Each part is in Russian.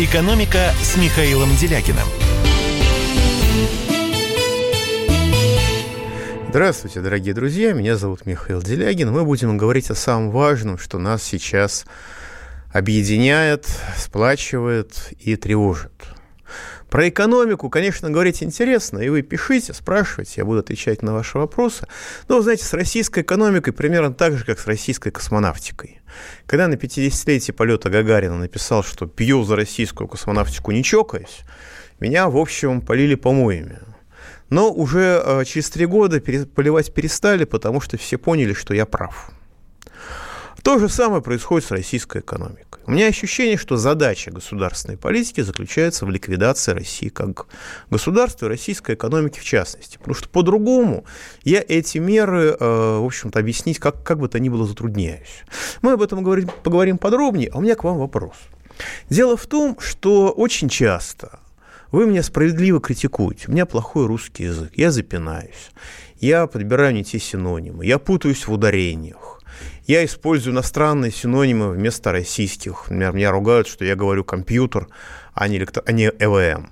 «Экономика» с Михаилом Делягиным. Здравствуйте, дорогие друзья. Меня зовут Михаил Делягин. Мы будем говорить о самом важном, что нас сейчас объединяет, сплачивает и тревожит. Про экономику, конечно, говорить интересно, и вы пишите, спрашивайте, я буду отвечать на ваши вопросы. Но, знаете, с российской экономикой примерно так же, как с российской космонавтикой. Когда на 50-летие полета Гагарина написал, что пью за российскую космонавтику, не чокаясь, меня, в общем, полили помоями. Но уже через 3 года поливать перестали, потому что все поняли, что я прав. То же самое происходит с российской экономикой. У меня ощущение, что задача государственной политики заключается в ликвидации России как государства и российской экономики в частности. Потому что по-другому я эти меры, в общем-то, объяснить как бы то ни было затрудняюсь. Мы об этом поговорим подробнее, а у меня к вам вопрос. Дело в том, что очень часто вы меня справедливо критикуете, у меня плохой русский язык, я запинаюсь, я подбираю не те синонимы, я путаюсь в ударениях. Я использую иностранные синонимы вместо российских. Например, меня ругают, что я говорю «компьютер», а не «ЭВМ».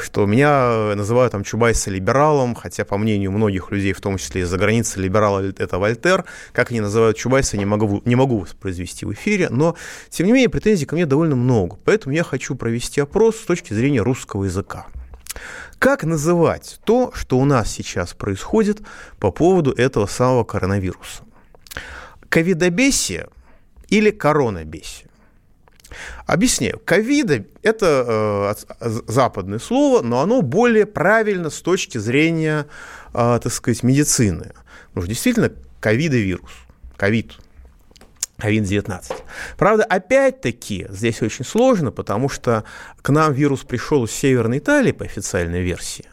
Что меня называют там Чубайса либералом, хотя, по мнению многих людей, в том числе из-за границы, либерал – это Вольтер. Как они называют Чубайса, не могу воспроизвести в эфире. Но, тем не менее, претензий ко мне довольно много. Поэтому я хочу провести опрос с точки зрения русского языка. Как называть то, что у нас сейчас происходит по поводу этого самого коронавируса? Ковидобесие или коронабесие? Объясняю. Ковида – это западное слово, но оно более правильно с точки зрения, так сказать, медицины. Потому что действительно ковидовирус, ковид-19. Правда, опять-таки, здесь очень сложно, потому что к нам вирус пришел из Северной Италии по официальной версии,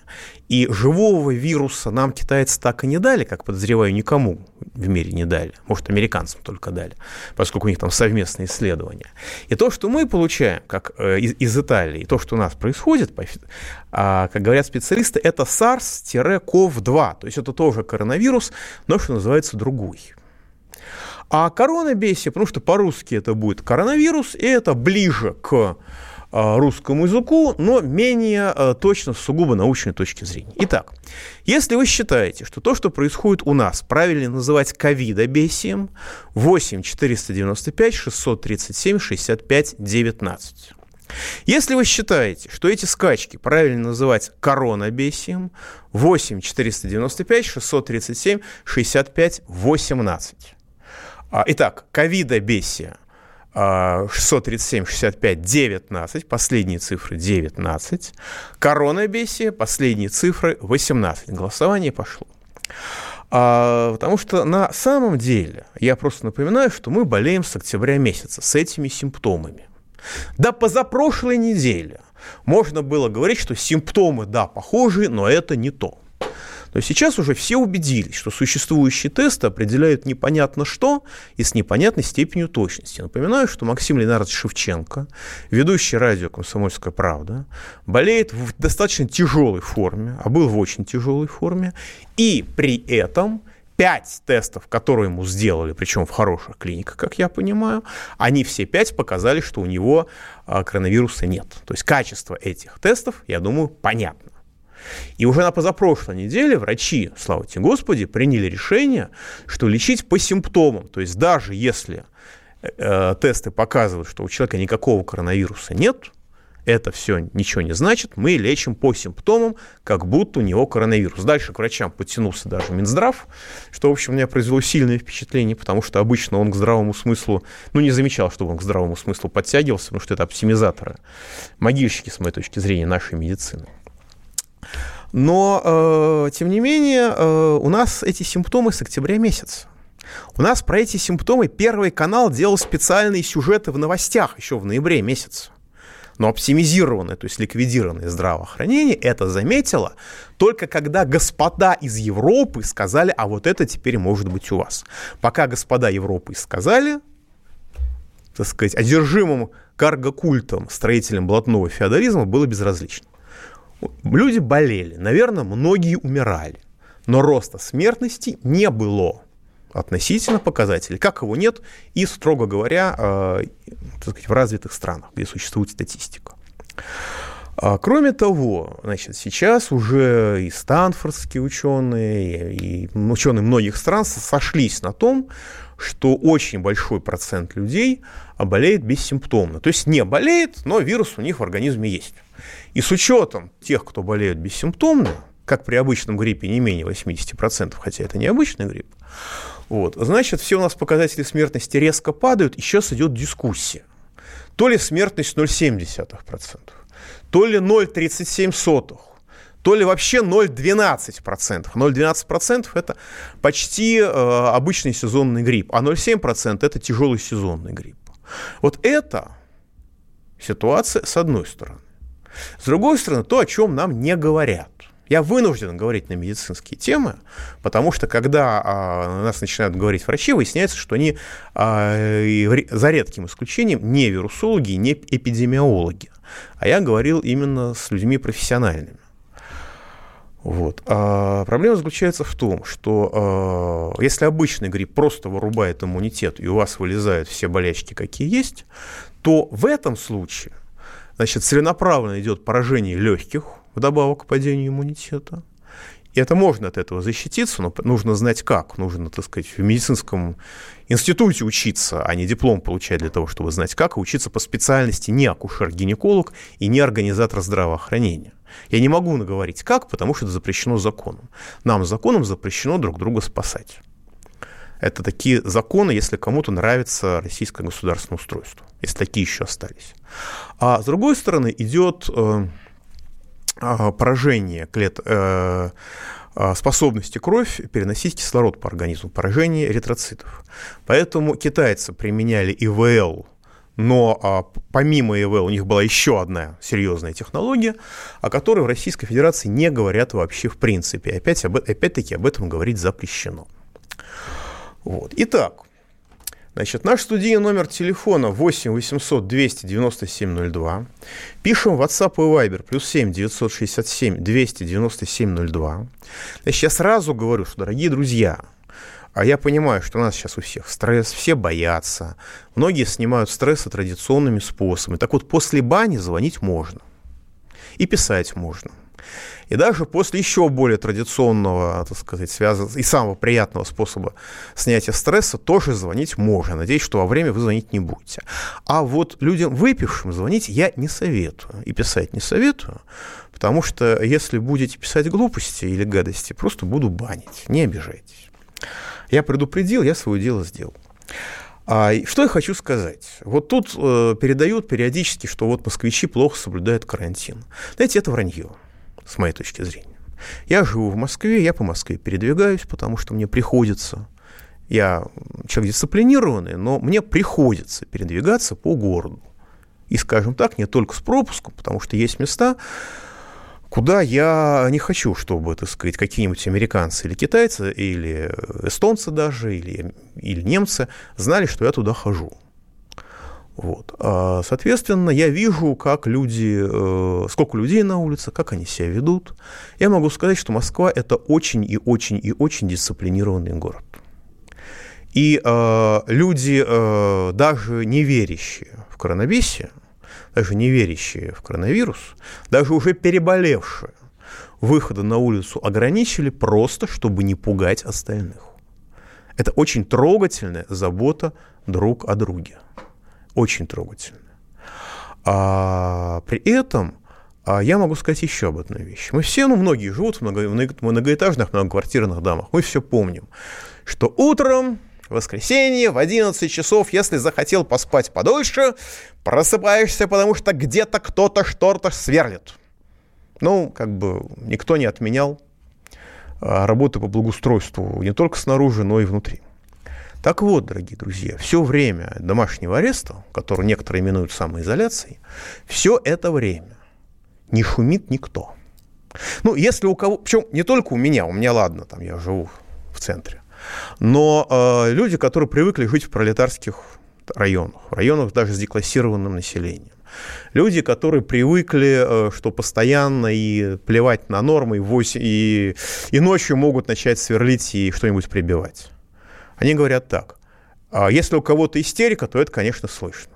и живого вируса нам китайцы так и не дали, как подозреваю, никому в мире не дали. Может, американцам только дали, поскольку у них там совместные исследования. И то, что мы получаем как из Италии, и то, что у нас происходит, как говорят специалисты, это SARS-CoV-2. То есть это тоже коронавирус, но, что называется, другой. А коронабесие, потому что по-русски это будет коронавирус, и это ближе к русскому языку, но менее точно с сугубо научной точки зрения. Итак, если вы считаете, что то, что происходит у нас, правильно называть ковидобесием, 8-495-637-65-19. Если вы считаете, что эти скачки правильно называть коронабесием, 8-495-637-65-18. Итак, ковидобесие 637-65-19, последние цифры 19, коронабесие, последние цифры 18. Голосование пошло. Потому что на самом деле, я просто напоминаю, что мы болеем с октября месяца, с этими симптомами. До позапрошлой недели можно было говорить, что симптомы, да, похожи, но это не то. То есть сейчас уже все убедились, что существующие тесты определяют непонятно что и с непонятной степенью точности. Напоминаю, что Максим Леонардович Шевченко, ведущий радио «Комсомольская правда», болеет в достаточно тяжелой форме, а был в очень тяжелой форме, и при этом 5 тестов, которые ему сделали, причем в хороших клиниках, как я понимаю, они все 5 показали, что у него коронавируса нет. То есть качество этих тестов, я думаю, понятно. И уже на позапрошлой неделе врачи, слава тебе Господи, приняли решение, что лечить по симптомам. То есть даже если тесты показывают, что у человека никакого коронавируса нет, это все ничего не значит, мы лечим по симптомам, как будто у него коронавирус. Дальше к врачам подтянулся даже Минздрав, что, в общем, у меня произвело сильное впечатление, потому что обычно он к здравому смыслу, не замечал, чтобы он к здравому смыслу подтягивался, потому что это оптимизаторы, могильщики, с моей точки зрения, нашей медицины. Но, тем не менее, у нас эти симптомы с октября месяца. У нас про эти симптомы Первый канал делал специальные сюжеты в новостях еще в ноябре месяце. Но оптимизированное, то есть ликвидированное здравоохранение это заметило только когда господа из Европы сказали, а вот это теперь может быть у вас. Пока господа Европы сказали, так сказать, одержимым карго-культом, строителям блатного феодализма было безразлично. Люди болели, наверное, многие умирали, но роста смертности не было. относительно показатель, как его нет, и, строго говоря, в развитых странах, где существует статистика. Кроме того, значит, сейчас уже и станфордские ученые, и ученые многих стран сошлись на том, что очень большой процент людей болеет бессимптомно. То есть не болеет, но вирус у них в организме есть. И с учетом тех, кто болеет бессимптомно, как при обычном гриппе не менее 80%, хотя это не обычный грипп, вот, значит, все у нас показатели смертности резко падают, и сейчас идет дискуссия. То ли смертность 0,7%, то ли 0,37%, то ли вообще 0,12%. 0,12% – это почти обычный сезонный грипп, а 0,7% – это тяжелый сезонный грипп. Вот это ситуация с одной стороны. С другой стороны, то, о чем нам не говорят. Я вынужден говорить на медицинские темы, потому что, когда у нас начинают говорить врачи, выясняется, что они, за редким исключением, не вирусологи, не эпидемиологи. А я говорил именно с людьми профессиональными. Вот. Проблема заключается в том, что если обычный грипп просто вырубает иммунитет, и у вас вылезают все болячки, какие есть, то в этом случае, значит, целенаправленно идет поражение легких, вдобавок к падению иммунитета. И это можно от этого защититься, но нужно знать как. Нужно, так сказать, в медицинском институте учиться, а не диплом получать для того, чтобы знать как, и учиться по специальности не акушер-гинеколог и не организатор здравоохранения. Я не могу наговорить как, потому что это запрещено законом. Нам законом запрещено друг друга спасать. Это такие законы, если кому-то нравится российское государственное устройство, если такие еще остались. А с другой стороны идет поражение способности кровь переносить кислород по организму, поражение эритроцитов. Поэтому китайцы применяли ИВЛ, но помимо ИВЛ у них была еще одна серьезная технология, о которой в Российской Федерации не говорят вообще в принципе. Опять-таки об этом говорить запрещено. Вот. Итак, значит, наш студийный номер телефона 8 800 297 02. Пишем в WhatsApp и Viber +7 967 297 02. Значит, я сразу говорю, что, дорогие друзья, а я понимаю, что у нас сейчас у всех стресс, все боятся, многие снимают стрессы традиционными способами. Так вот, после бани звонить можно и писать можно. И даже после еще более традиционного, так сказать, связанного и самого приятного способа снятия стресса тоже звонить можно. Надеюсь, что во время вы звонить не будете. А вот людям выпившим звонить я не советую. И писать не советую, потому что если будете писать глупости или гадости, просто буду банить. Не обижайтесь. Я предупредил, я свое дело сделал. Что я хочу сказать? Вот тут передают периодически, что вот москвичи плохо соблюдают карантин. Знаете, это вранье. С моей точки зрения. Я живу в Москве, я по Москве передвигаюсь, потому что мне приходится. Я человек дисциплинированный, но мне приходится передвигаться по городу. И, скажем так, не только с пропуском, потому что есть места, куда я не хочу, чтобы, так сказать, какие-нибудь американцы или китайцы, или эстонцы даже, или немцы знали, что я туда хожу. Вот. Соответственно, я вижу, как люди, сколько людей на улице, как они себя ведут. Я могу сказать, что Москва – это очень и очень и очень дисциплинированный город. И люди, даже не верящие в коронавирус, даже уже переболевшие, выходы на улицу ограничили просто, чтобы не пугать остальных. Это очень трогательная забота друг о друге. Очень трогательно. При этом я могу сказать еще об одной вещи. Мы все, многие живут в многоэтажных, многоквартирных домах. Мы все помним, что утром, в воскресенье, в 11 часов, если захотел поспать подольше, просыпаешься, потому что где-то кто-то что-то сверлит. Ну, как бы никто не отменял работы по благоустройству не только снаружи, но и внутри. Так вот, дорогие друзья, все время домашнего ареста, который некоторые именуют самоизоляцией, все это время не шумит никто. Ну, если у кого... Причем не только у меня, ладно, там я живу в центре, но люди, которые привыкли жить в пролетарских районах, даже с деклассированным населением, люди, которые привыкли, что постоянно и плевать на нормы, и ночью могут начать сверлить и что-нибудь прибивать. Они говорят так. Если у кого-то истерика, то это, конечно, слышно.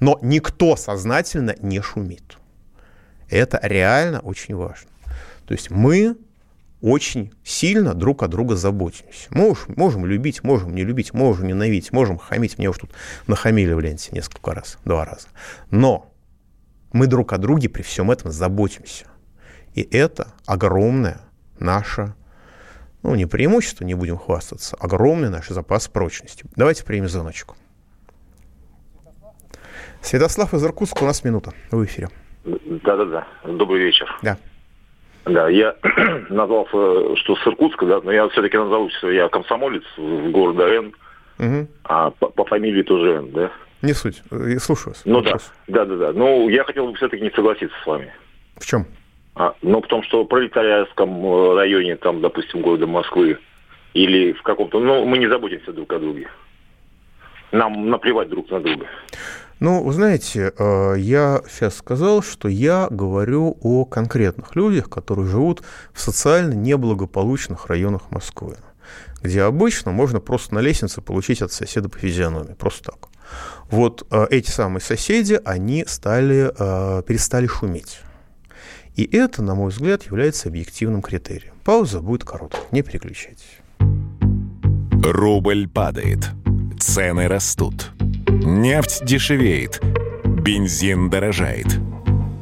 Но никто сознательно не шумит. Это реально очень важно. То есть мы очень сильно друг от друга заботимся. Можем любить, можем не любить, можем ненавидеть, можем хамить. Мне уж тут нахамили в ленте несколько раз, 2 раза. Но мы друг о друге при всем этом заботимся. И это огромное наше, не преимущество, не будем хвастаться, огромный наш запас прочности. Давайте примем звоночку. Святослав из Иркутска, у нас минута, в эфире. Да. Добрый вечер. Да. Да, я назвался, что с Иркутска, да, но я все-таки назову, что я комсомолец в городе Н, а по фамилии тоже Н, да? Не суть, я слушаю вас. Да. Ну, я хотел бы все-таки не согласиться с вами. В чем? В том, что в пролетариатском районе, там, допустим, города Москвы, или в каком-то... мы не заботимся друг о друге. Нам наплевать друг на друга. Вы знаете, я сейчас сказал, что я говорю о конкретных людях, которые живут в социально неблагополучных районах Москвы, где обычно можно просто на лестнице получить от соседа по физиономии, просто так. Эти самые соседи, они перестали шуметь. И это, на мой взгляд, является объективным критерием. Пауза будет короткой, не переключайтесь. Рубль падает, цены растут, нефть дешевеет, бензин дорожает.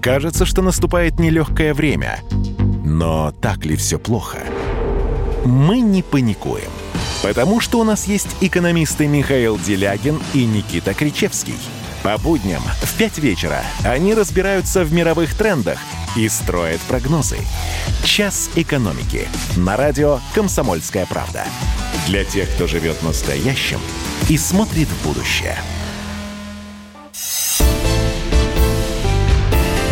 Кажется, что наступает нелегкое время. Но так ли все плохо? Мы не паникуем, потому что у нас есть экономисты Михаил Делягин и Никита Кричевский. По будням в 5 вечера они разбираются в мировых трендах и строят прогнозы. «Час экономики» на радио «Комсомольская правда». Для тех, кто живет настоящим и смотрит в будущее.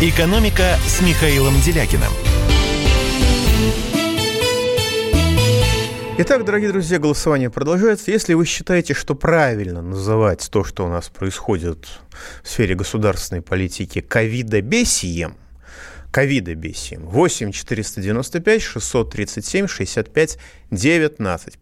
«Экономика» с Михаилом Делягиным. Итак, дорогие друзья, голосование продолжается. Если вы считаете, что правильно называть то, что у нас происходит в сфере государственной политики, ковидобесием, 8-495-637-65-19.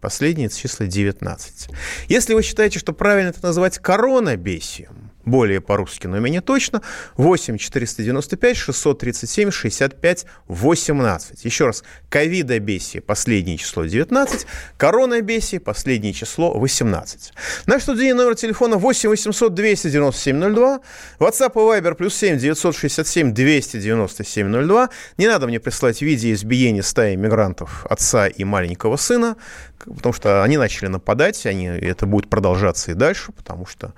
Последние числа 19. Если вы считаете, что правильно это называть коронабесием, более по-русски, но имя не точно, 8-495-637-65-18. Еще раз, ковидобесие, последнее число 19, коронабесие, последнее число 18. Наш студийный номер телефона 8-800-297-02, WhatsApp и Viber +7 967-297-02. Не надо мне прислать видео избиения стаи мигрантов отца и маленького сына, потому что они начали нападать, это будет продолжаться и дальше, потому что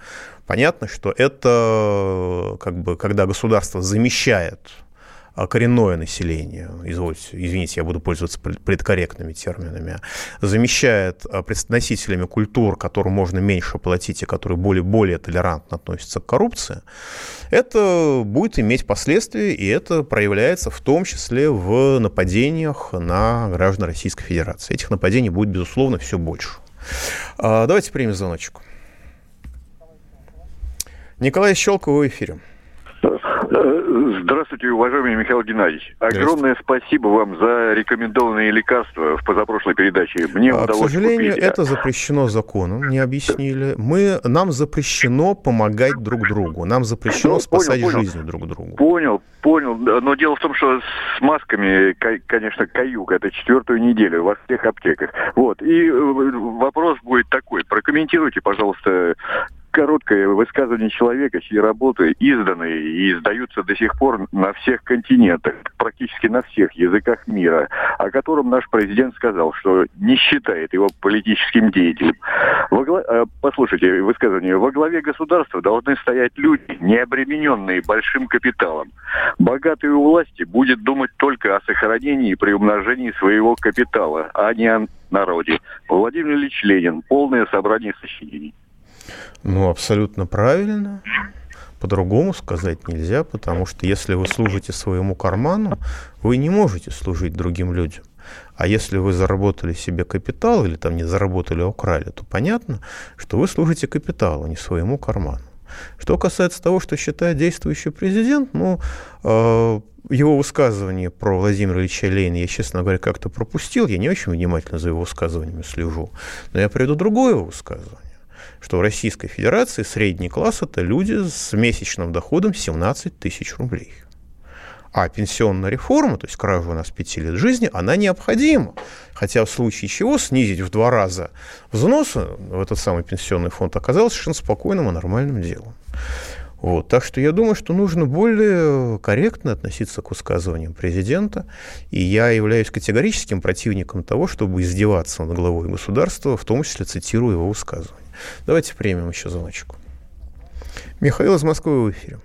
понятно, что это когда государство замещает коренное население, извините, я буду пользоваться политкорректными терминами, замещает носителями культур, которым можно меньше платить и которые более толерантно относятся к коррупции, это будет иметь последствия, и это проявляется в том числе в нападениях на граждан Российской Федерации. Этих нападений будет, безусловно, все больше. Давайте примем звоночек. Николай Щелков в эфире. Здравствуйте, уважаемый Михаил Геннадьевич. Огромное спасибо вам за рекомендованные лекарства в позапрошлой передаче. Мне удалось купить. К сожалению, это запрещено законом, мне объяснили. Нам запрещено помогать друг другу, нам запрещено спасать жизни друг другу. Понял. Но дело в том, что с масками, конечно, каюк. Это 4-ю неделю во всех аптеках. И вопрос будет такой. Прокомментируйте, пожалуйста, короткое высказывание человека, чьи работы изданы и издаются до сих пор на всех континентах, практически на всех языках мира, о котором наш президент сказал, что не считает его политическим деятелем. Послушайте высказывание. Во главе государства должны стоять люди, не обремененные большим капиталом. Богатые у власти будет думать только о сохранении и приумножении своего капитала, а не о народе. Владимир Ильич Ленин. Полное собрание сочинений. Абсолютно правильно. По-другому сказать нельзя, потому что если вы служите своему карману, вы не можете служить другим людям. А если вы заработали себе капитал или не заработали, а украли, то понятно, что вы служите капиталу, не своему карману. Что касается того, что считает действующий президент, его высказывание про Владимира Ильича Ленина я, честно говоря, как-то пропустил. Я не очень внимательно за его высказываниями слежу. Но я приведу другое высказывание, что в Российской Федерации средний класс – это люди с месячным доходом 17 тысяч рублей. А пенсионная реформа, то есть кража у нас 5 лет жизни, она необходима. Хотя в случае чего снизить в 2 раза взносы в этот самый пенсионный фонд оказалось совершенно спокойным и нормальным делом. Вот. Так что я думаю, что нужно более корректно относиться к высказываниям президента. И я являюсь категорическим противником того, чтобы издеваться над главой государства, в том числе цитируя его высказывания. Давайте примем еще звоночку. Михаил из Москвы в эфире.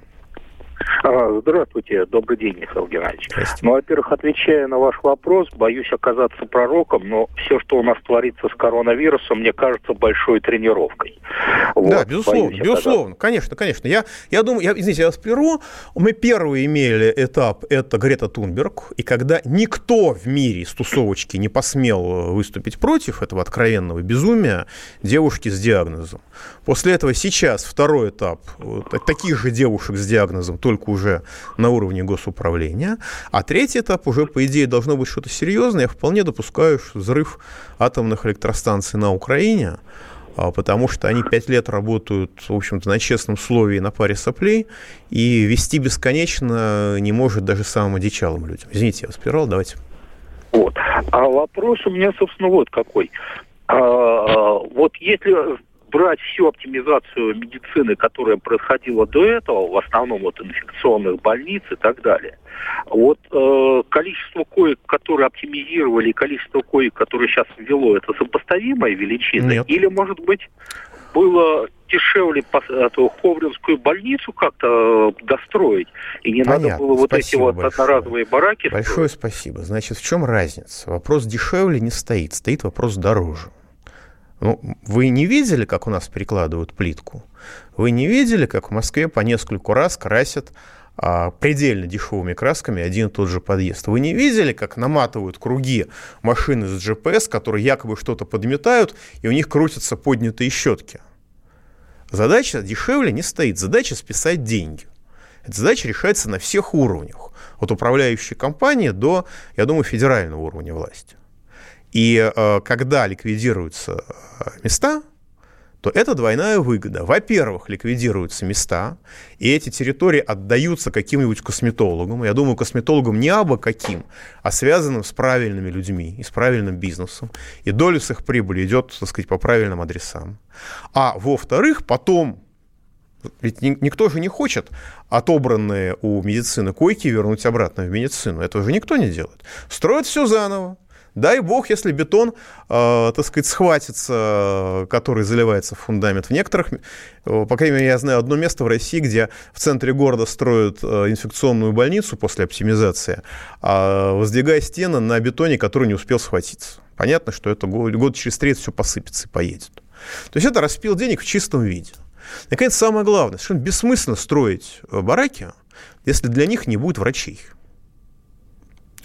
Здравствуйте. Добрый день, Михаил Геннадьевич. Во-первых, отвечая на ваш вопрос, боюсь оказаться пророком, но все, что у нас творится с коронавирусом, мне кажется, большой тренировкой. Да, безусловно. Конечно. Я думаю, извините, я вас прерву. Мы первый имели этап, это Грета Тунберг, и когда никто в мире из тусовочки не посмел выступить против этого откровенного безумия девушки с диагнозом. После этого сейчас второй этап таких же девушек с диагнозом, только уже на уровне госуправления. А третий этап уже, по идее, должно быть что-то серьезное. Я вполне допускаю взрыв атомных электростанций на Украине, потому что они 5 лет работают, в общем-то, на честном слове и на паре соплей, и вести бесконечно не может даже самым одичалым людям. Извините, я вас прервал, давайте. Вот. А вопрос у меня, собственно, вот какой. Если брать всю оптимизацию медицины, которая происходила до этого, в основном инфекционных больниц и так далее. Количество коек, которые оптимизировали, и количество коек, которые сейчас ввело, это сопоставимая величина? Нет. Или, может быть, было дешевле Ховринскую больницу как-то достроить, и не понятно, надо было одноразовые бараки? Большое спасибо. Значит, в чем разница? Вопрос дешевле не стоит, стоит вопрос дороже. Вы не видели, как у нас перекладывают плитку? Вы не видели, как в Москве по нескольку раз красят предельно дешевыми красками один и тот же подъезд? Вы не видели, как наматывают круги машины с GPS, которые якобы что-то подметают, и у них крутятся поднятые щетки? Задача дешевле не стоит. Задача списать деньги. Эта задача решается на всех уровнях. От управляющей компании до, я думаю, федерального уровня власти. И когда ликвидируются места, то это двойная выгода. Во-первых, ликвидируются места, и эти территории отдаются каким-нибудь косметологам. Я думаю, косметологам не абы каким, а связанным с правильными людьми и с правильным бизнесом. И доля с их прибыли идет, так сказать, по правильным адресам. А во-вторых, потом, ведь никто же не хочет отобранные у медицины койки вернуть обратно в медицину. Этого же никто не делает. Строят все заново. Дай бог, если бетон, схватится, который заливается в фундамент. В некоторых, по крайней мере, я знаю одно место в России, где в центре города строят инфекционную больницу после оптимизации, воздвигая стены на бетоне, который не успел схватиться. Понятно, что это год через 30 все посыпется и поедет. То есть это распил денег в чистом виде. Наконец, самое главное, совершенно бессмысленно строить бараки, если для них не будет врачей.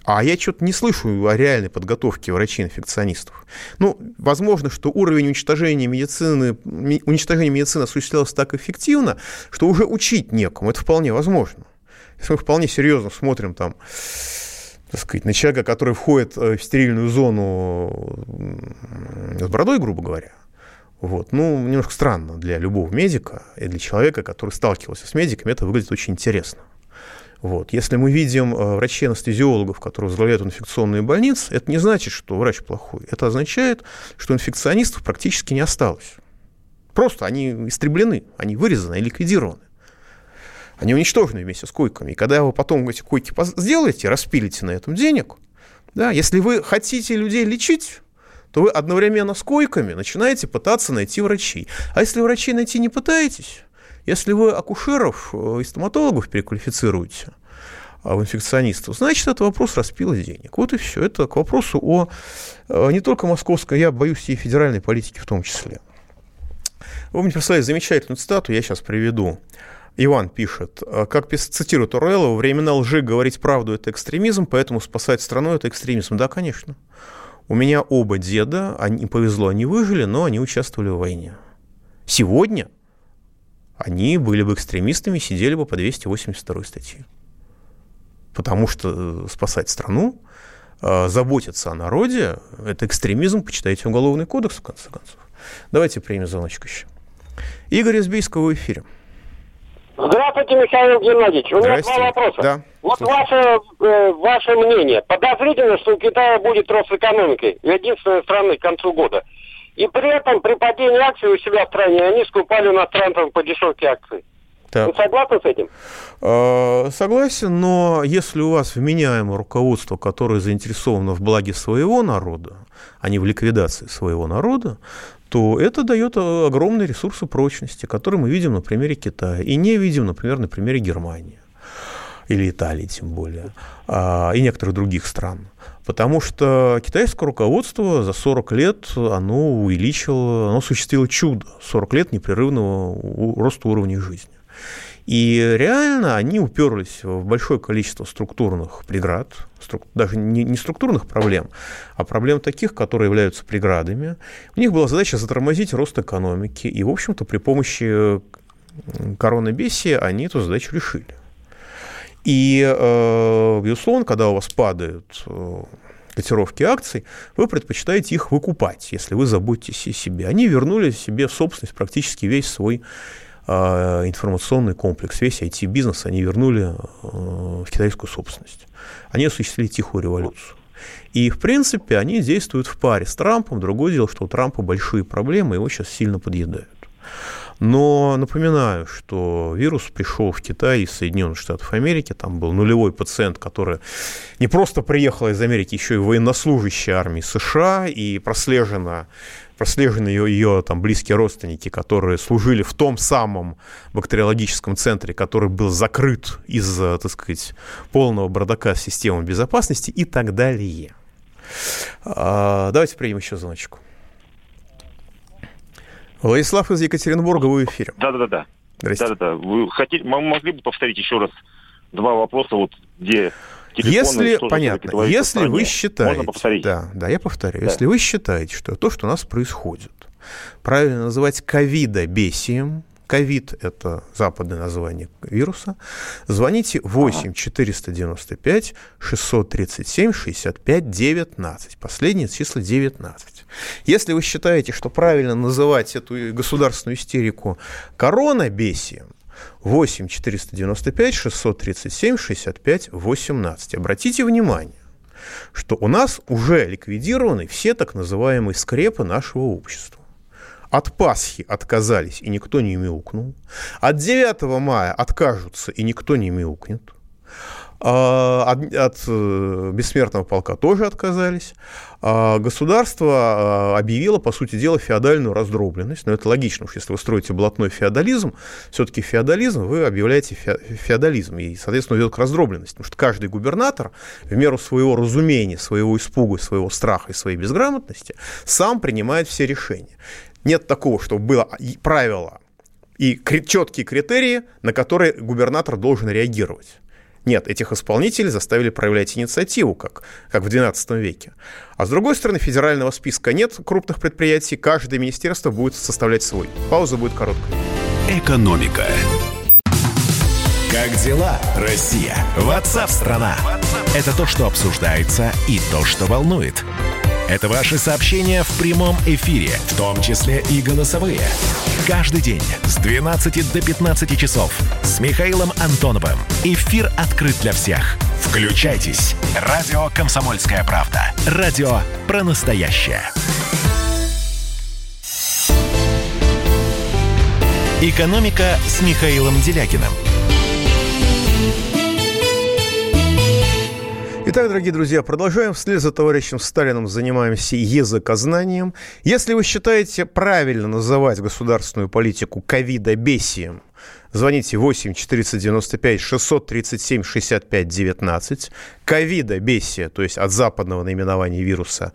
А я что-то не слышу о реальной подготовке врачей-инфекционистов. Возможно, что уровень уничтожения медицины осуществлялся так эффективно, что уже учить некому. Это вполне возможно. Если мы вполне серьезно смотрим на человека, который входит в стерильную зону с бородой, грубо говоря, немножко странно для любого медика и для человека, который сталкивался с медиками, это выглядит очень интересно. Если мы видим врачей-анестезиологов, которые возглавляют инфекционные больницы, это не значит, что врач плохой. Это означает, что инфекционистов практически не осталось. Просто они истреблены, они вырезаны и ликвидированы. Они уничтожены вместе с койками. И когда вы потом эти койки сделаете, распилите на этом денег, если вы хотите людей лечить, то вы одновременно с койками начинаете пытаться найти врачей. А если врачей найти не пытаетесь... Если вы акушеров и стоматологов переквалифицируете в инфекционистов, значит, это вопрос распила денег. Вот и все. Это к вопросу о не только московской, я боюсь, и федеральной политике в том числе. Вы мне прислали замечательную цитату, я сейчас приведу. Иван пишет, цитирует Орелло, «Во времена лжи говорить правду – это экстремизм, поэтому спасать страну – это экстремизм». Да, конечно. У меня оба деда, повезло, они выжили, но они участвовали в войне. Сегодня они были бы экстремистами, сидели бы по 282 статье. Потому что спасать страну, заботиться о народе – это экстремизм, почитайте Уголовный кодекс, в конце концов. Давайте примем звоночек еще. Игорь из Бийского в эфире. Здравствуйте, Михаил Геннадьевич. У меня два вопроса. Да. Вот ваше мнение. Подозрительно, что у Китая будет рост экономики, единственной страны к концу года. И при этом при падении акций у себя в стране они скупали у иностранцев по дешевке акции. Так. Вы согласны с этим? Согласен, но если у вас вменяемое руководство, которое заинтересовано в благе своего народа, а не в ликвидации своего народа, то это дает огромные ресурсы прочности, которые мы видим на примере Китая и не видим, например, на примере Германии или Италии, тем более, и некоторых других стран. Потому что китайское руководство за 40 лет оно увеличило, оно осуществило чудо, 40 лет непрерывного роста уровня жизни. И реально они уперлись в большое количество структурных преград, даже не структурных проблем, а проблем таких, которые являются преградами. У них была задача затормозить рост экономики, и, в общем-то, при помощи коронабесия они эту задачу решили. И, безусловно, когда у вас падают котировки акций, вы предпочитаете их выкупать, если вы заботитесь о себе. Они вернули себе в собственность практически весь свой информационный комплекс, весь IT-бизнес они вернули в китайскую собственность. Они осуществили тихую революцию. И, в принципе, они действуют в паре с Трампом. Другое дело, что у Трампа большие проблемы, его сейчас сильно подъедают. Но напоминаю, что вирус пришел в Китай из Соединенных Штатов Америки. Там был нулевой пациент, который не просто приехал из Америки, еще и военнослужащий армии США, и прослежены ее там близкие родственники, которые служили в том самом бактериологическом центре, который был закрыт из-за, так сказать, полного бардака с системой безопасности и так далее. Давайте примем еще звоночек. Владислав из Екатеринбурга, вы в эфире. Да. Да. Вы хотите, могли бы повторить еще раз два вопроса, вот где телефонные... Понятно, если вы считаете... Можно повторить? Да, я повторю. Да. Если вы считаете, что то, что у нас происходит, правильно называть ковидобесием, ковид – это западное название вируса, звоните 8-495-637-65-19. Последние числа 19. Если вы считаете, что правильно называть эту государственную истерику коронабесием, 8-495-637-65-18. Обратите внимание, что у нас уже ликвидированы все так называемые скрепы нашего общества. От Пасхи отказались, и никто не мяукнул. От 9 мая откажутся, и никто не мяукнет. От бессмертного полка тоже отказались. Государство объявило, по сути дела, феодальную раздробленность. Но это логично, уж если вы строите блатной феодализм, все-таки феодализм вы объявляете феодализм, и, соответственно, ведет к раздробленности. Потому что каждый губернатор в меру своего разумения, своего испуга, своего страха и своей безграмотности сам принимает все решения. Нет такого, чтобы было правило и четкие критерии, на которые губернатор должен реагировать. Нет, этих исполнителей заставили проявлять инициативу, как в XII веке. А с другой стороны, федерального списка нет крупных предприятий, каждое министерство будет составлять свой. Пауза будет короткая. Экономика. Как дела, Россия? Ватсап-страна. Это то, что обсуждается и то, что волнует. Это ваши сообщения в прямом эфире, в том числе и голосовые. Каждый день с 12 до 15 часов с Михаилом Антоновым. Эфир открыт для всех. Включайтесь. Радио «Комсомольская правда». Радио про настоящее. «Экономика» с Михаилом Делягиным. Итак, дорогие друзья, продолжаем. Вслед за товарищем Сталином занимаемся языкознанием. Если вы считаете правильно называть государственную политику ковидобесием, звоните 8-495-637-65-19. Ковидобесие, то есть от западного наименования вируса,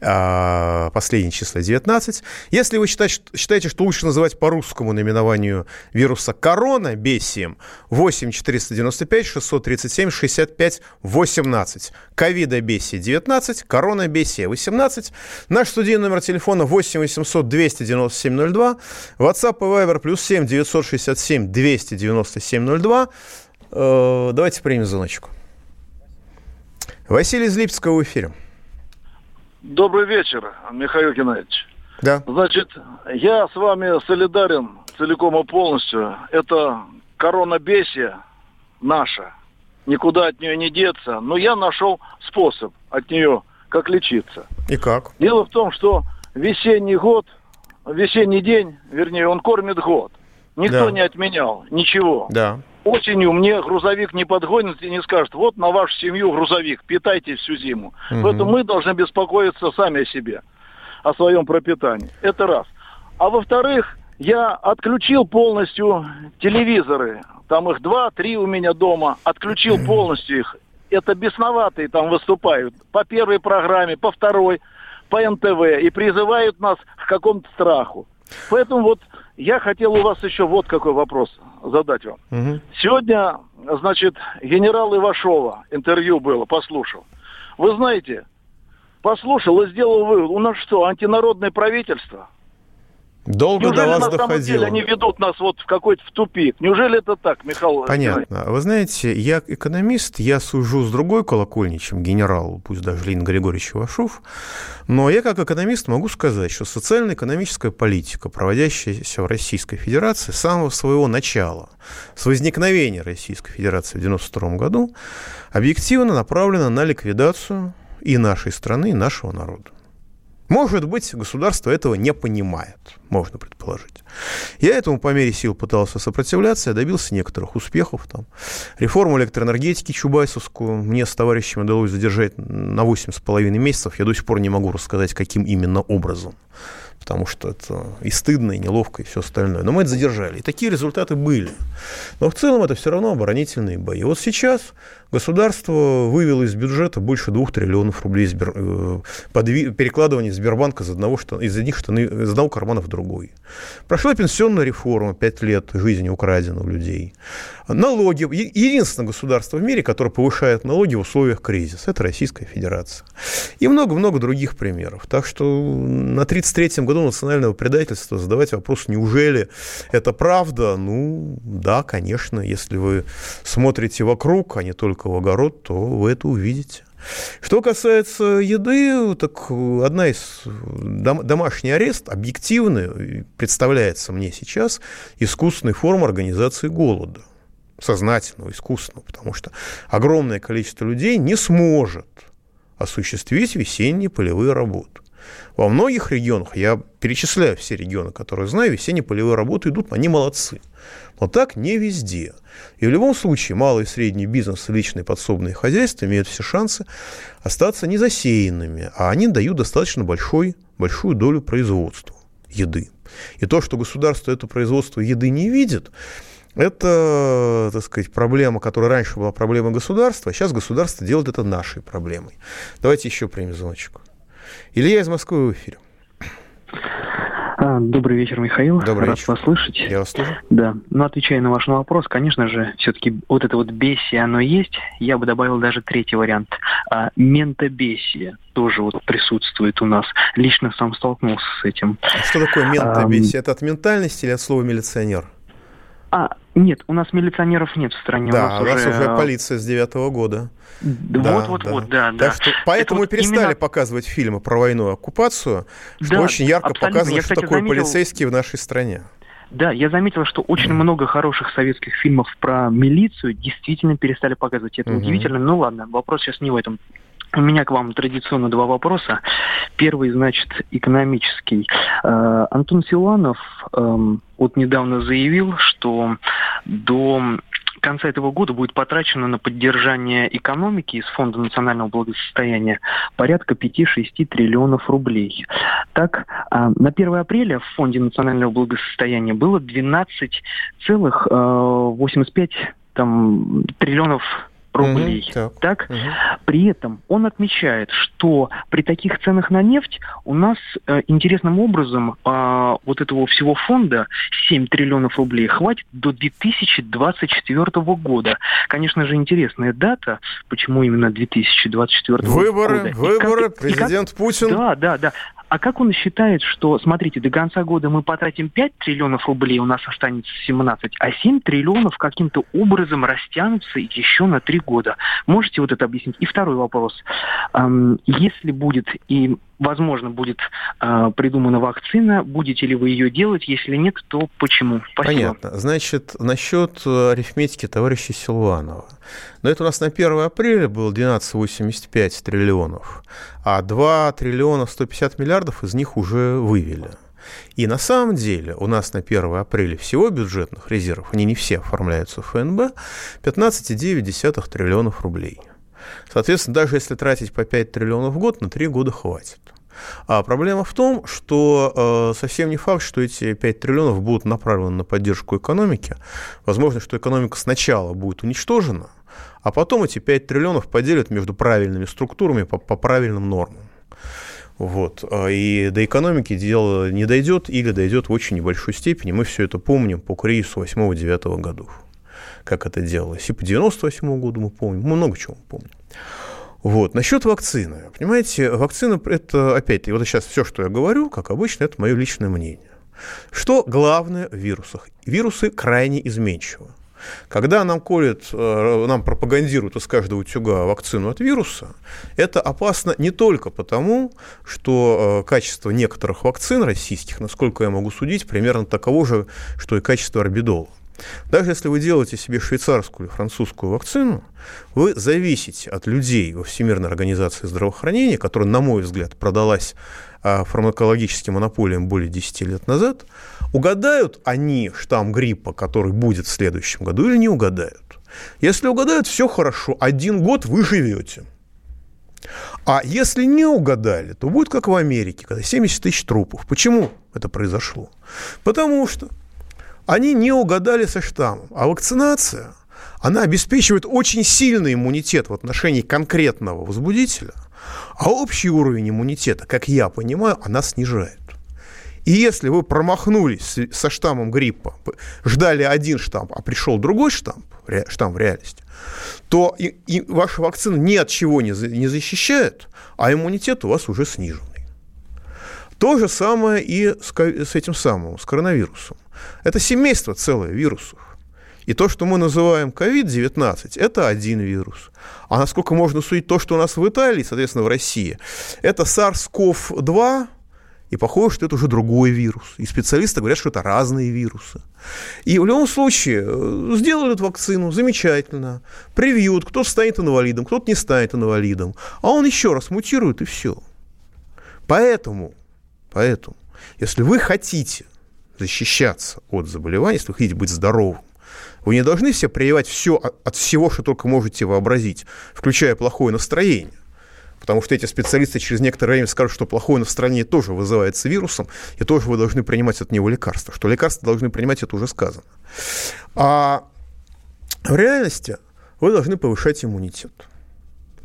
последнее число 19. Если вы считаете, что лучше называть по русскому наименованию вируса коронабесием, 8-495-637-65-18. Ковидобесие 19, коронабесие 18. Наш студийный номер телефона 8-800-297-02. WhatsApp и Viber +7-967. 297-297-02. Давайте примем звоночку. Василий из Липецка в эфире. Добрый вечер, Михаил Геннадьевич. Да. Значит, я с вами солидарен целиком и полностью. Это коронабесие наша. Никуда от нее не деться. Но я нашел способ от нее, как лечиться. И как? Дело в том, что весенний день, он кормит год. Никто не отменял ничего. Да. Осенью мне грузовик не подгонит и не скажет: вот на вашу семью грузовик, питайтесь всю зиму. Угу. Поэтому мы должны беспокоиться сами о себе, о своем пропитании. Это раз. А во-вторых, я отключил полностью телевизоры. Там их 2-3 у меня дома. Отключил полностью их. Это бесноватые там выступают. По первой программе, по второй, по НТВ. И призывают нас к какому-то страху. Поэтому вот я хотел у вас еще вот какой вопрос задать вам. Угу. Сегодня, значит, генерал Ивашова интервью было, послушал. Вы знаете, послушал и сделал вывод. У нас что, антинародное правительство? Долго неужели до вас доходило? Неужели на самом деле они ведут нас вот в какой-то в тупик? Неужели это так, Михаил? Понятно. Вы знаете, я экономист, я сужу с другой колокольни, чем генерал, пусть даже Леонид Григорьевич Ивашов, но я как экономист могу сказать, что социально-экономическая политика, проводящаяся в Российской Федерации с самого своего начала, с возникновения Российской Федерации в 1992 году, объективно направлена на ликвидацию и нашей страны, и нашего народа. Может быть, государство этого не понимает, можно предположить. Я этому по мере сил пытался сопротивляться, я добился некоторых успехов. Там. Реформу электроэнергетики чубайсовскую мне с товарищами удалось задержать на 8,5 месяцев. Я до сих пор не могу рассказать, каким именно образом, потому что это и стыдно, и неловко, и все остальное. Но мы это задержали, и такие результаты были. Но в целом это все равно оборонительные бои. Вот сейчас государство вывело из бюджета больше 2 триллионов рублей перекладывания Сбербанка из одного кармана в другой. Прошла пенсионная реформа, 5 лет жизни украдено у людей. Налоги. Единственное государство в мире, которое повышает налоги в условиях кризиса, это Российская Федерация. И много-много других примеров. Так что на 33-м году национального предательства задавать вопрос, неужели это правда? Ну, да, конечно, если вы смотрите вокруг, а не только в огород, то вы это увидите. Что касается еды, так одна из домашний арест объективно представляется мне сейчас искусственной формой организации голода, сознательного, искусственного, потому что огромное количество людей не сможет осуществить весенние полевые работы. Во многих регионах, я перечисляю все регионы, которые знаю, весенние полевые работы идут, они молодцы. Но так не везде. И в любом случае малый и средний бизнес, личные подсобные хозяйства имеют все шансы остаться незасеянными, а они дают достаточно большую долю производства еды. И то, что государство это производство еды не видит, это, так сказать, проблема, которая раньше была проблемой государства, а сейчас государство делает это нашей проблемой. Давайте еще примем звоночку. Илья из Москвы в эфире. Добрый вечер, Михаил. Рад вас слышать. Я вас слушаю. Да. Ну, отвечая на ваш вопрос, конечно же, все-таки вот это вот бесие, оно есть. Я бы добавил даже третий вариант. Ментобесие тоже вот присутствует у нас. Лично сам столкнулся с этим. А что такое ментобесие? Это от ментальности или от слова милиционер? Нет, у нас милиционеров нет в стране. Да, у нас уже полиция с 2009 года. Да. Так что, поэтому мы перестали показывать фильмы про войну и оккупацию, что очень ярко показывает, что такое полицейские в нашей стране. Да, я заметил, что очень много хороших советских фильмов про милицию действительно перестали показывать. Это удивительно. Ну ладно, вопрос сейчас не в этом. У меня к вам традиционно два вопроса. Первый, значит, экономический. Антон Силуанов вот недавно заявил, что до конца этого года будет потрачено на поддержание экономики из Фонда национального благосостояния порядка 5-6 триллионов рублей. Так, на 1 апреля в Фонде национального благосостояния было 12,85 триллионов рублей. При этом он отмечает, что при таких ценах на нефть у нас интересным образом вот этого всего фонда 7 триллионов рублей хватит до 2024 года. Конечно же, интересная дата, почему именно 2024 года. Выборы, президент Путин. Да. А как он считает, что, смотрите, до конца года мы потратим 5 триллионов рублей, у нас останется 17, а 7 триллионов каким-то образом растянутся еще на 3 года? Можете вот это объяснить? И второй вопрос. Если будет и, возможно, будет придумана вакцина, будете ли вы ее делать? Если нет, то почему? Спасибо. Понятно. Значит, насчет арифметики товарища Силуанова. Но это у нас на 1 апреля было 12,85 триллионов, а 2 триллиона 150 миллиардов из них уже вывели. И на самом деле у нас на 1 апреля всего бюджетных резервов, они не все оформляются в ФНБ, 15,9 триллионов рублей. Соответственно, даже если тратить по 5 триллионов в год, на 3 года хватит. А проблема в том, что совсем не факт, что эти 5 триллионов будут направлены на поддержку экономики. Возможно, что экономика сначала будет уничтожена, а потом эти 5 триллионов поделят между правильными структурами по правильным нормам. Вот. И до экономики дело не дойдет или дойдет в очень небольшой степени. Мы все это помним по кризису 8-9 годов, как это делалось. И по 98 году мы помним, мы много чего помним. Вот. Насчет вакцины. Понимаете, вакцина – это, опять-таки, вот сейчас все, что я говорю, как обычно, это мое личное мнение. Что главное в вирусах? Вирусы крайне изменчивы. Когда нам колют, нам пропагандируют из каждого утюга вакцину от вируса, это опасно не только потому, что качество некоторых вакцин российских, насколько я могу судить, примерно таково же, что и качество орбидола. Даже если вы делаете себе швейцарскую или французскую вакцину, вы зависите от людей во Всемирной организации здравоохранения, которая, на мой взгляд, продалась фармакологическим монополиям более 10 лет назад, угадают они штамм гриппа, который будет в следующем году, или не угадают. Если угадают, все хорошо, 1 год вы живете. А если не угадали, то будет как в Америке, когда 70 тысяч трупов. Почему это произошло? Потому что они не угадали со штаммом. А вакцинация, она обеспечивает очень сильный иммунитет в отношении конкретного возбудителя, а общий уровень иммунитета, как я понимаю, она снижает. И если вы промахнулись со штаммом гриппа, ждали один штамм, а пришел другой штамм в реальности, то и ваша вакцина ни от чего не защищает, а иммунитет у вас уже сниженный. То же самое и с этим самым, с коронавирусом. Это семейство целое вирусов. И то, что мы называем COVID-19, это один вирус. А насколько можно судить то, что у нас в Италии, соответственно, в России, это SARS-CoV-2, и похоже, что это уже другой вирус. И специалисты говорят, что это разные вирусы. И в любом случае сделали эту вакцину, замечательно, привьют, кто-то станет инвалидом, кто-то не станет инвалидом, а он еще раз мутирует, и все. Поэтому, если вы хотите защищаться от заболеваний, если вы хотите быть здоровым, вы не должны себе прививать все от всего, что только можете вообразить, включая плохое настроение. Потому что эти специалисты через некоторое время скажут, что плохое настроение тоже вызывается вирусом, и тоже вы должны принимать от него лекарства. Что лекарства должны принимать, это уже сказано. А в реальности вы должны повышать иммунитет.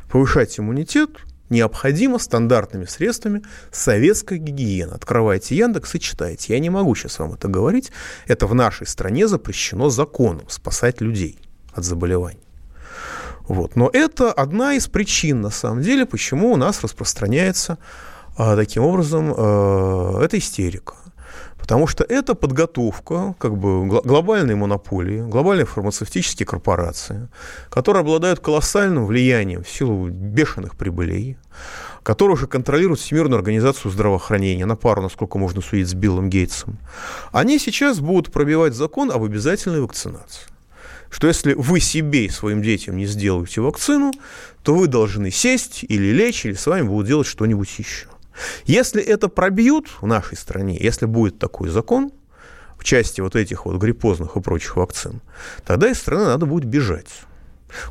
Повышать иммунитет необходимо стандартными средствами советской гигиены. Открывайте Яндекс и читайте. Я не могу сейчас вам это говорить. Это в нашей стране запрещено законом спасать людей от заболеваний. Вот. Но это одна из причин, на самом деле, почему у нас распространяется таким образом эта истерика. Потому что это подготовка как бы глобальной монополии, глобальной фармацевтической корпорации, которые обладают колоссальным влиянием в силу бешеных прибылей, которые уже контролируют Всемирную организацию здравоохранения на пару, насколько можно судить, с Биллом Гейтсом. Они сейчас будут пробивать закон об обязательной вакцинации. Что если вы себе и своим детям не сделаете вакцину, то вы должны сесть или лечь, или с вами будут делать что-нибудь еще. Если это пробьют в нашей стране, если будет такой закон в части вот этих вот гриппозных и прочих вакцин, тогда из страны надо будет бежать.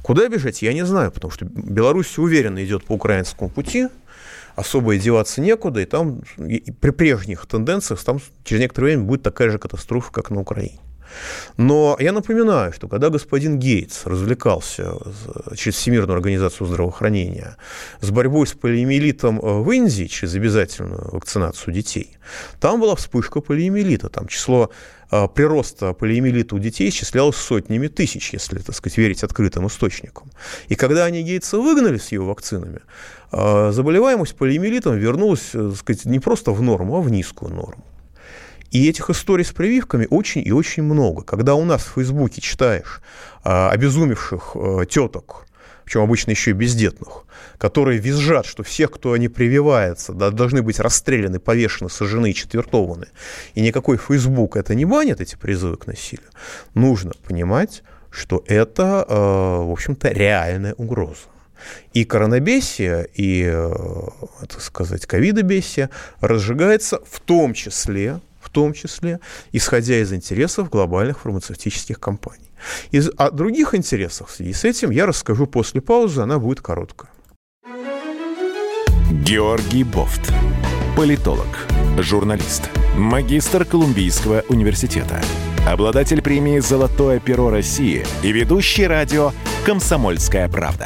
Куда бежать, я не знаю, потому что Беларусь уверенно идет по украинскому пути, особо и деваться некуда, и там и при прежних тенденциях там через некоторое время будет такая же катастрофа, как на Украине. Но я напоминаю, что когда господин Гейтс развлекался через Всемирную организацию здравоохранения с борьбой с полиомиелитом в Индии через обязательную вакцинацию детей, там была вспышка полиомиелита, там число прироста полиомиелита у детей исчислялось сотнями тысяч, если, так сказать, верить открытым источникам. И когда они Гейтса выгнали с его вакцинами, заболеваемость полиомиелитом вернулась, так сказать, не просто в норму, а в низкую норму. И этих историй с прививками очень и очень много. Когда у нас в Фейсбуке читаешь обезумевших теток, причем обычно еще и бездетных, которые визжат, что всех, кто не прививается, должны быть расстреляны, повешены, сожжены и четвертованы. И никакой Фейсбук это не банит, эти призывы к насилию. Нужно понимать, что это, в общем-то, реальная угроза. И коронабесие, и, так сказать, ковидобесие разжигается в том числе, исходя из интересов глобальных фармацевтических компаний. О других интересах в связи с этим я расскажу после паузы, она будет короткая. Георгий Бофт. Политолог, журналист, магистр Колумбийского университета, обладатель премии «Золотое перо России» и ведущий радио «Комсомольская правда».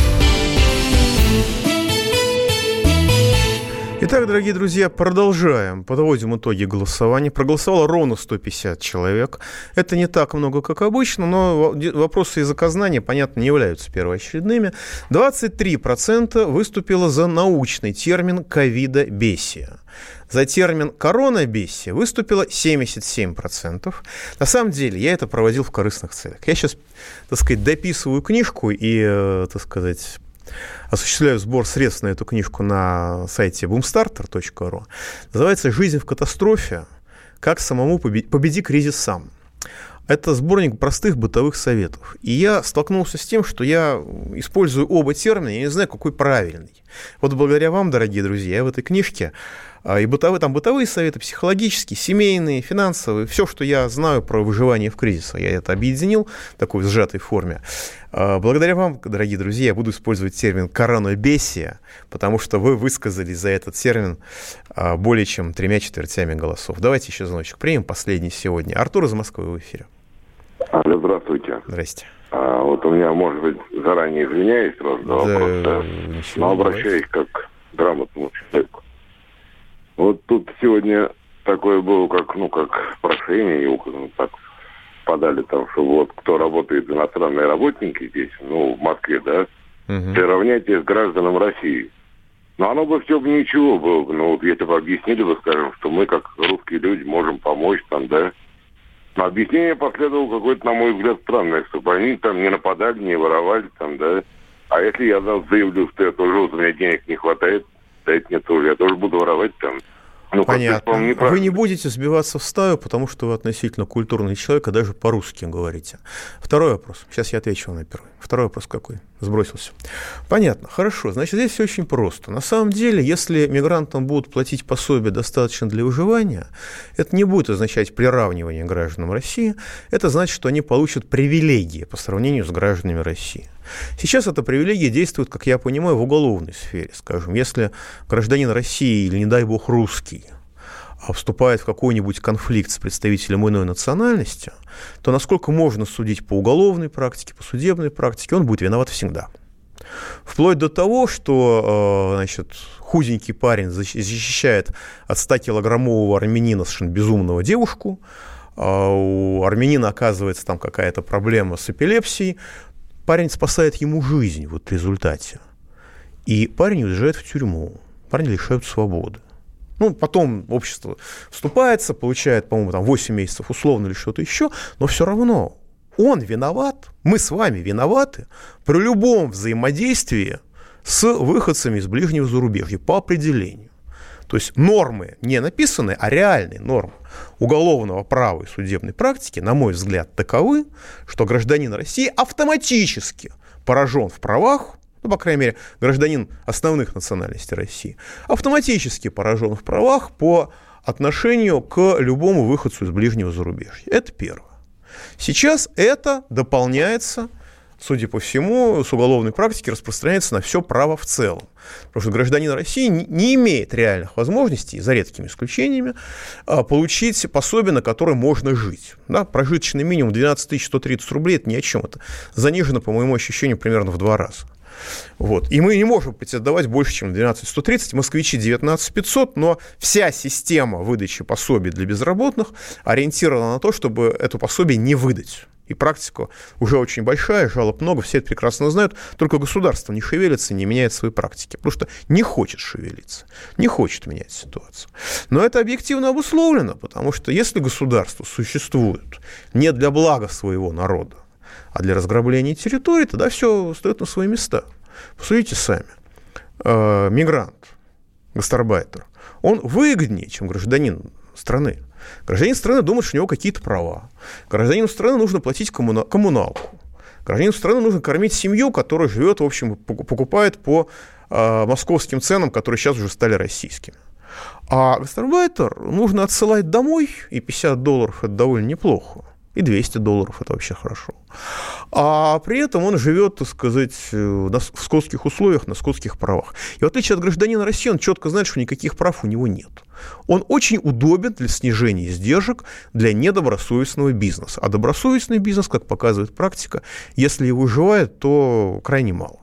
Итак, дорогие друзья, продолжаем. Подводим итоги голосования. Проголосовало ровно 150 человек. Это не так много, как обычно, но вопросы из-за казнания, понятно, не являются первоочередными. 23% выступило за научный термин «ковидобесие». За термин «коронабесие» выступило 77%. На самом деле, я это проводил в корыстных целях. Я сейчас, так сказать, дописываю книжку и, так сказать, осуществляю сбор средств на эту книжку на сайте boomstarter.ru. Называется «Жизнь в катастрофе. Как самому победи кризис сам». Это сборник простых бытовых советов. И я столкнулся с тем, что я использую оба термина, я не знаю, какой правильный. Вот благодаря вам, дорогие друзья, я в этой книжке и бытовые советы, психологические, семейные, финансовые, все, что я знаю про выживание в кризисе, я это объединил в такой сжатой форме. Благодаря вам, дорогие друзья, я буду использовать термин «коронабесие», потому что вы высказались за этот термин более чем 3/4 голосов. Давайте еще звоночек примем, последний сегодня. Артур из Москвы в эфире. Алло, здравствуйте. Здрасте. Вот у меня, может быть, заранее извиняюсь, просто вопрос, но обращаюсь как к грамотному человеку. Вот тут сегодня такое было, как прошение, его так подали, там, что вот кто работает, иностранные работники здесь, в Москве, да, приравнять их к гражданам России. Но оно бы все бы ничего было бы, если бы объяснили бы, скажем, что мы, как русские люди, можем помочь там, да. Но объяснение последовало какое-то, на мой взгляд, странное, чтобы они там не нападали, не воровали там, да. А если я там заявлю, что я тоже, у меня денег не хватает, дайте мне тоже, я тоже буду воровать там. Понятно. Вы не будете сбиваться в стаю, потому что вы относительно культурный человек, а даже по-русски говорите. Второй вопрос. Сейчас я отвечу на первый. Второй вопрос какой? Сбросился. Понятно. Хорошо. Значит, здесь все очень просто. На самом деле, если мигрантам будут платить пособие достаточно для выживания, это не будет означать приравнивание к гражданам России. Это значит, что они получат привилегии по сравнению с гражданами России. Сейчас эта привилегия действует, как я понимаю, в уголовной сфере. Скажем, если гражданин России или, не дай бог, русский вступает в какой-нибудь конфликт с представителем иной национальности, то, насколько можно судить по уголовной практике, по судебной практике, он будет виноват всегда. Вплоть до того, что, значит, худенький парень защищает от 100-килограммового армянина совершенно безумного девушку, а у армянина оказывается там какая-то проблема с эпилепсией, парень спасает ему жизнь в результате. И парень уезжает в тюрьму, парня лишают свободы. Потом общество вступается, получает, по-моему, там 8 месяцев условно или что-то еще, но все равно он виноват, мы с вами виноваты при любом взаимодействии с выходцами из ближнего зарубежья по определению. То есть нормы не написаны, а реальные нормы уголовного права и судебной практики, на мой взгляд, таковы, что гражданин России автоматически поражен в правах, по крайней мере, гражданин основных национальностей России, автоматически поражен в правах по отношению к любому выходцу из ближнего зарубежья. Это первое. Сейчас это дополняется, судя по всему, с уголовной практики распространяется на все право в целом. Потому что гражданин России не имеет реальных возможностей, за редкими исключениями, получить пособие, на которое можно жить. Да, прожиточный минимум 12 130 рублей – это ни о чем. Это занижено, по моему ощущению, примерно в 2 раза. Вот. И мы не можем отдавать больше, чем 12 130, москвичи 19 500, но вся система выдачи пособий для безработных ориентирована на то, чтобы это пособие не выдать. И практика уже очень большая, жалоб много, все это прекрасно знают, только государство не шевелится, не меняет свои практики, потому что не хочет шевелиться, не хочет менять ситуацию. Но это объективно обусловлено, потому что если государство существует не для блага своего народа, а для разграбления территории, тогда все встает на свои места. Посудите сами. Мигрант, гастарбайтер, он выгоднее, чем гражданин страны. Гражданин страны думает, что у него какие-то права. Гражданину страны нужно платить коммуналку. Гражданину страны нужно кормить семью, которая живет, в общем, покупает по московским ценам, которые сейчас уже стали российскими. А гастарбайтер нужно отсылать домой, и $50 – это довольно неплохо. И $200 – это вообще хорошо. А при этом он живет, так сказать, в скотских условиях, на скотских правах. И в отличие от гражданина России, он четко знает, что никаких прав у него нет. Он очень удобен для снижения издержек для недобросовестного бизнеса. А добросовестный бизнес, как показывает практика, если его выживает, то крайне мало.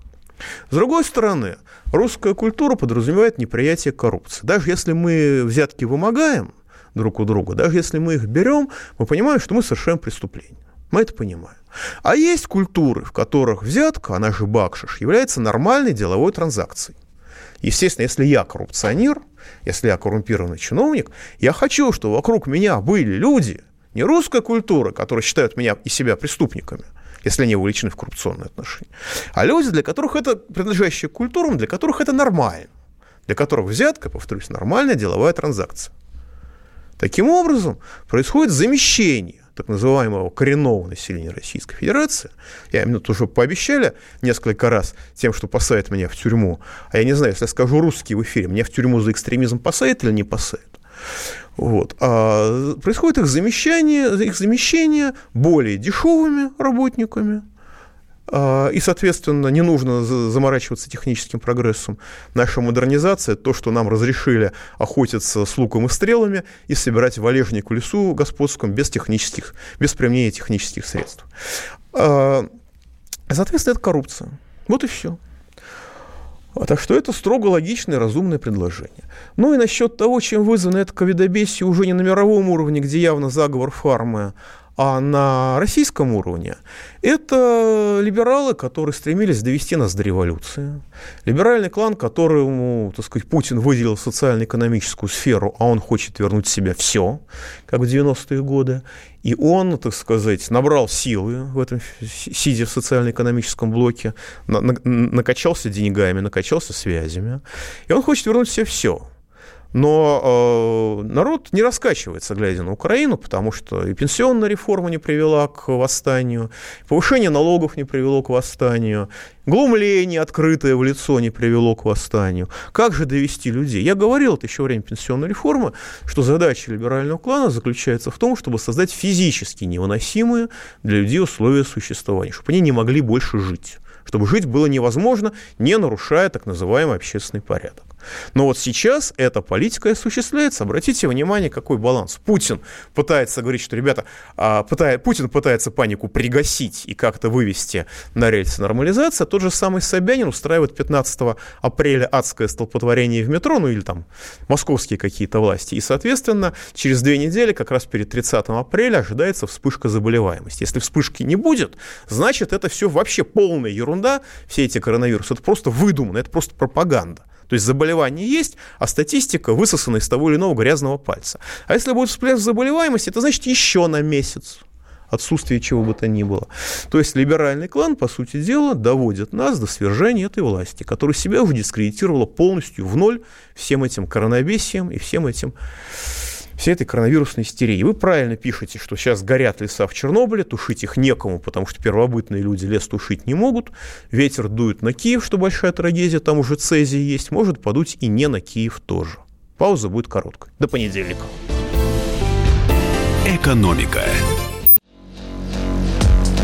С другой стороны, русская культура подразумевает неприятие коррупции. Даже если мы взятки вымогаем друг у друга, даже если мы их берем, мы понимаем, что мы совершаем преступление. Мы это понимаем. А есть культуры, в которых взятка, она же бакшиш, является нормальной деловой транзакцией. Естественно, если я коррупционер, если я коррумпированный чиновник, я хочу, чтобы вокруг меня были люди, не русская культура, которые считают меня и себя преступниками, если они увлечены в коррупционные отношения, а люди, для которых это, принадлежащие к культурам, для которых это нормально, для которых взятка, повторюсь, нормальная деловая транзакция. Таким образом, происходит замещение так называемого коренного населения Российской Федерации. Я им тут уже пообещали несколько раз тем, что посадят меня в тюрьму. А я не знаю, если я скажу русский в эфире, меня в тюрьму за экстремизм посадят или не посадят. Вот. А происходит их замещение более дешевыми работниками. И, соответственно, не нужно заморачиваться техническим прогрессом. Наша модернизация – то, что нам разрешили охотиться с луком и стрелами и собирать валежник в лесу господском без применения технических средств. Соответственно, это коррупция. Вот и все. Так что это строго логичное и разумное предложение. Ну и насчет того, чем вызвано это ковидобесие уже не на мировом уровне, где явно заговор фармы, а на российском уровне, это либералы, которые стремились довести нас до революции. Либеральный клан, которому, так сказать, Путин выделил социально-экономическую сферу, а он хочет вернуть себе все, как в 90-е годы. И он, так сказать, набрал силы, в этом, сидя в социально-экономическом блоке, накачался деньгами, накачался связями. И он хочет вернуть себе все. Но народ не раскачивается, глядя на Украину, потому что и пенсионная реформа не привела к восстанию, повышение налогов не привело к восстанию, глумление, открытое в лицо, не привело к восстанию. Как же довести людей? Я говорил это еще во время пенсионной реформы, что задача либерального клана заключается в том, чтобы создать физически невыносимые для людей условия существования, чтобы они не могли больше жить, чтобы жить было невозможно, не нарушая так называемый общественный порядок. Но вот сейчас эта политика и осуществляется. Обратите внимание, какой баланс. Путин пытается говорить, что, ребята, Путин пытается панику пригасить и как-то вывести на рельсы нормализации. Тот же самый Собянин устраивает 15 апреля адское столпотворение в метро, ну или там московские какие-то власти. И, соответственно, через 2 недели, как раз перед 30 апреля, ожидается вспышка заболеваемости. Если вспышки не будет, значит, это все вообще полная ерунда, все эти коронавирусы. Это просто выдумано, это просто пропаганда. То есть заболевание есть, а статистика высосана из того или иного грязного пальца. А если будет всплеск заболеваемости, это значит еще на месяц отсутствие чего бы то ни было. То есть либеральный клан, по сути дела, доводит нас до свержения этой власти, которая себя уже дискредитировала полностью в ноль всем этим коронабесием и всей этой коронавирусной истерии. Вы правильно пишете, что сейчас горят леса в Чернобыле, тушить их некому, потому что первобытные люди лес тушить не могут. Ветер дует на Киев, что большая трагедия, там уже цезий есть, может подуть и не на Киев тоже. Пауза будет короткой. До понедельника. Экономика.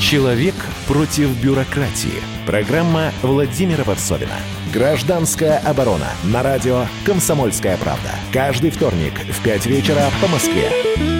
«Человек против бюрократии». Программа Владимира Пособина. «Гражданская оборона» на радио «Комсомольская правда». Каждый вторник в 5 вечера по Москве.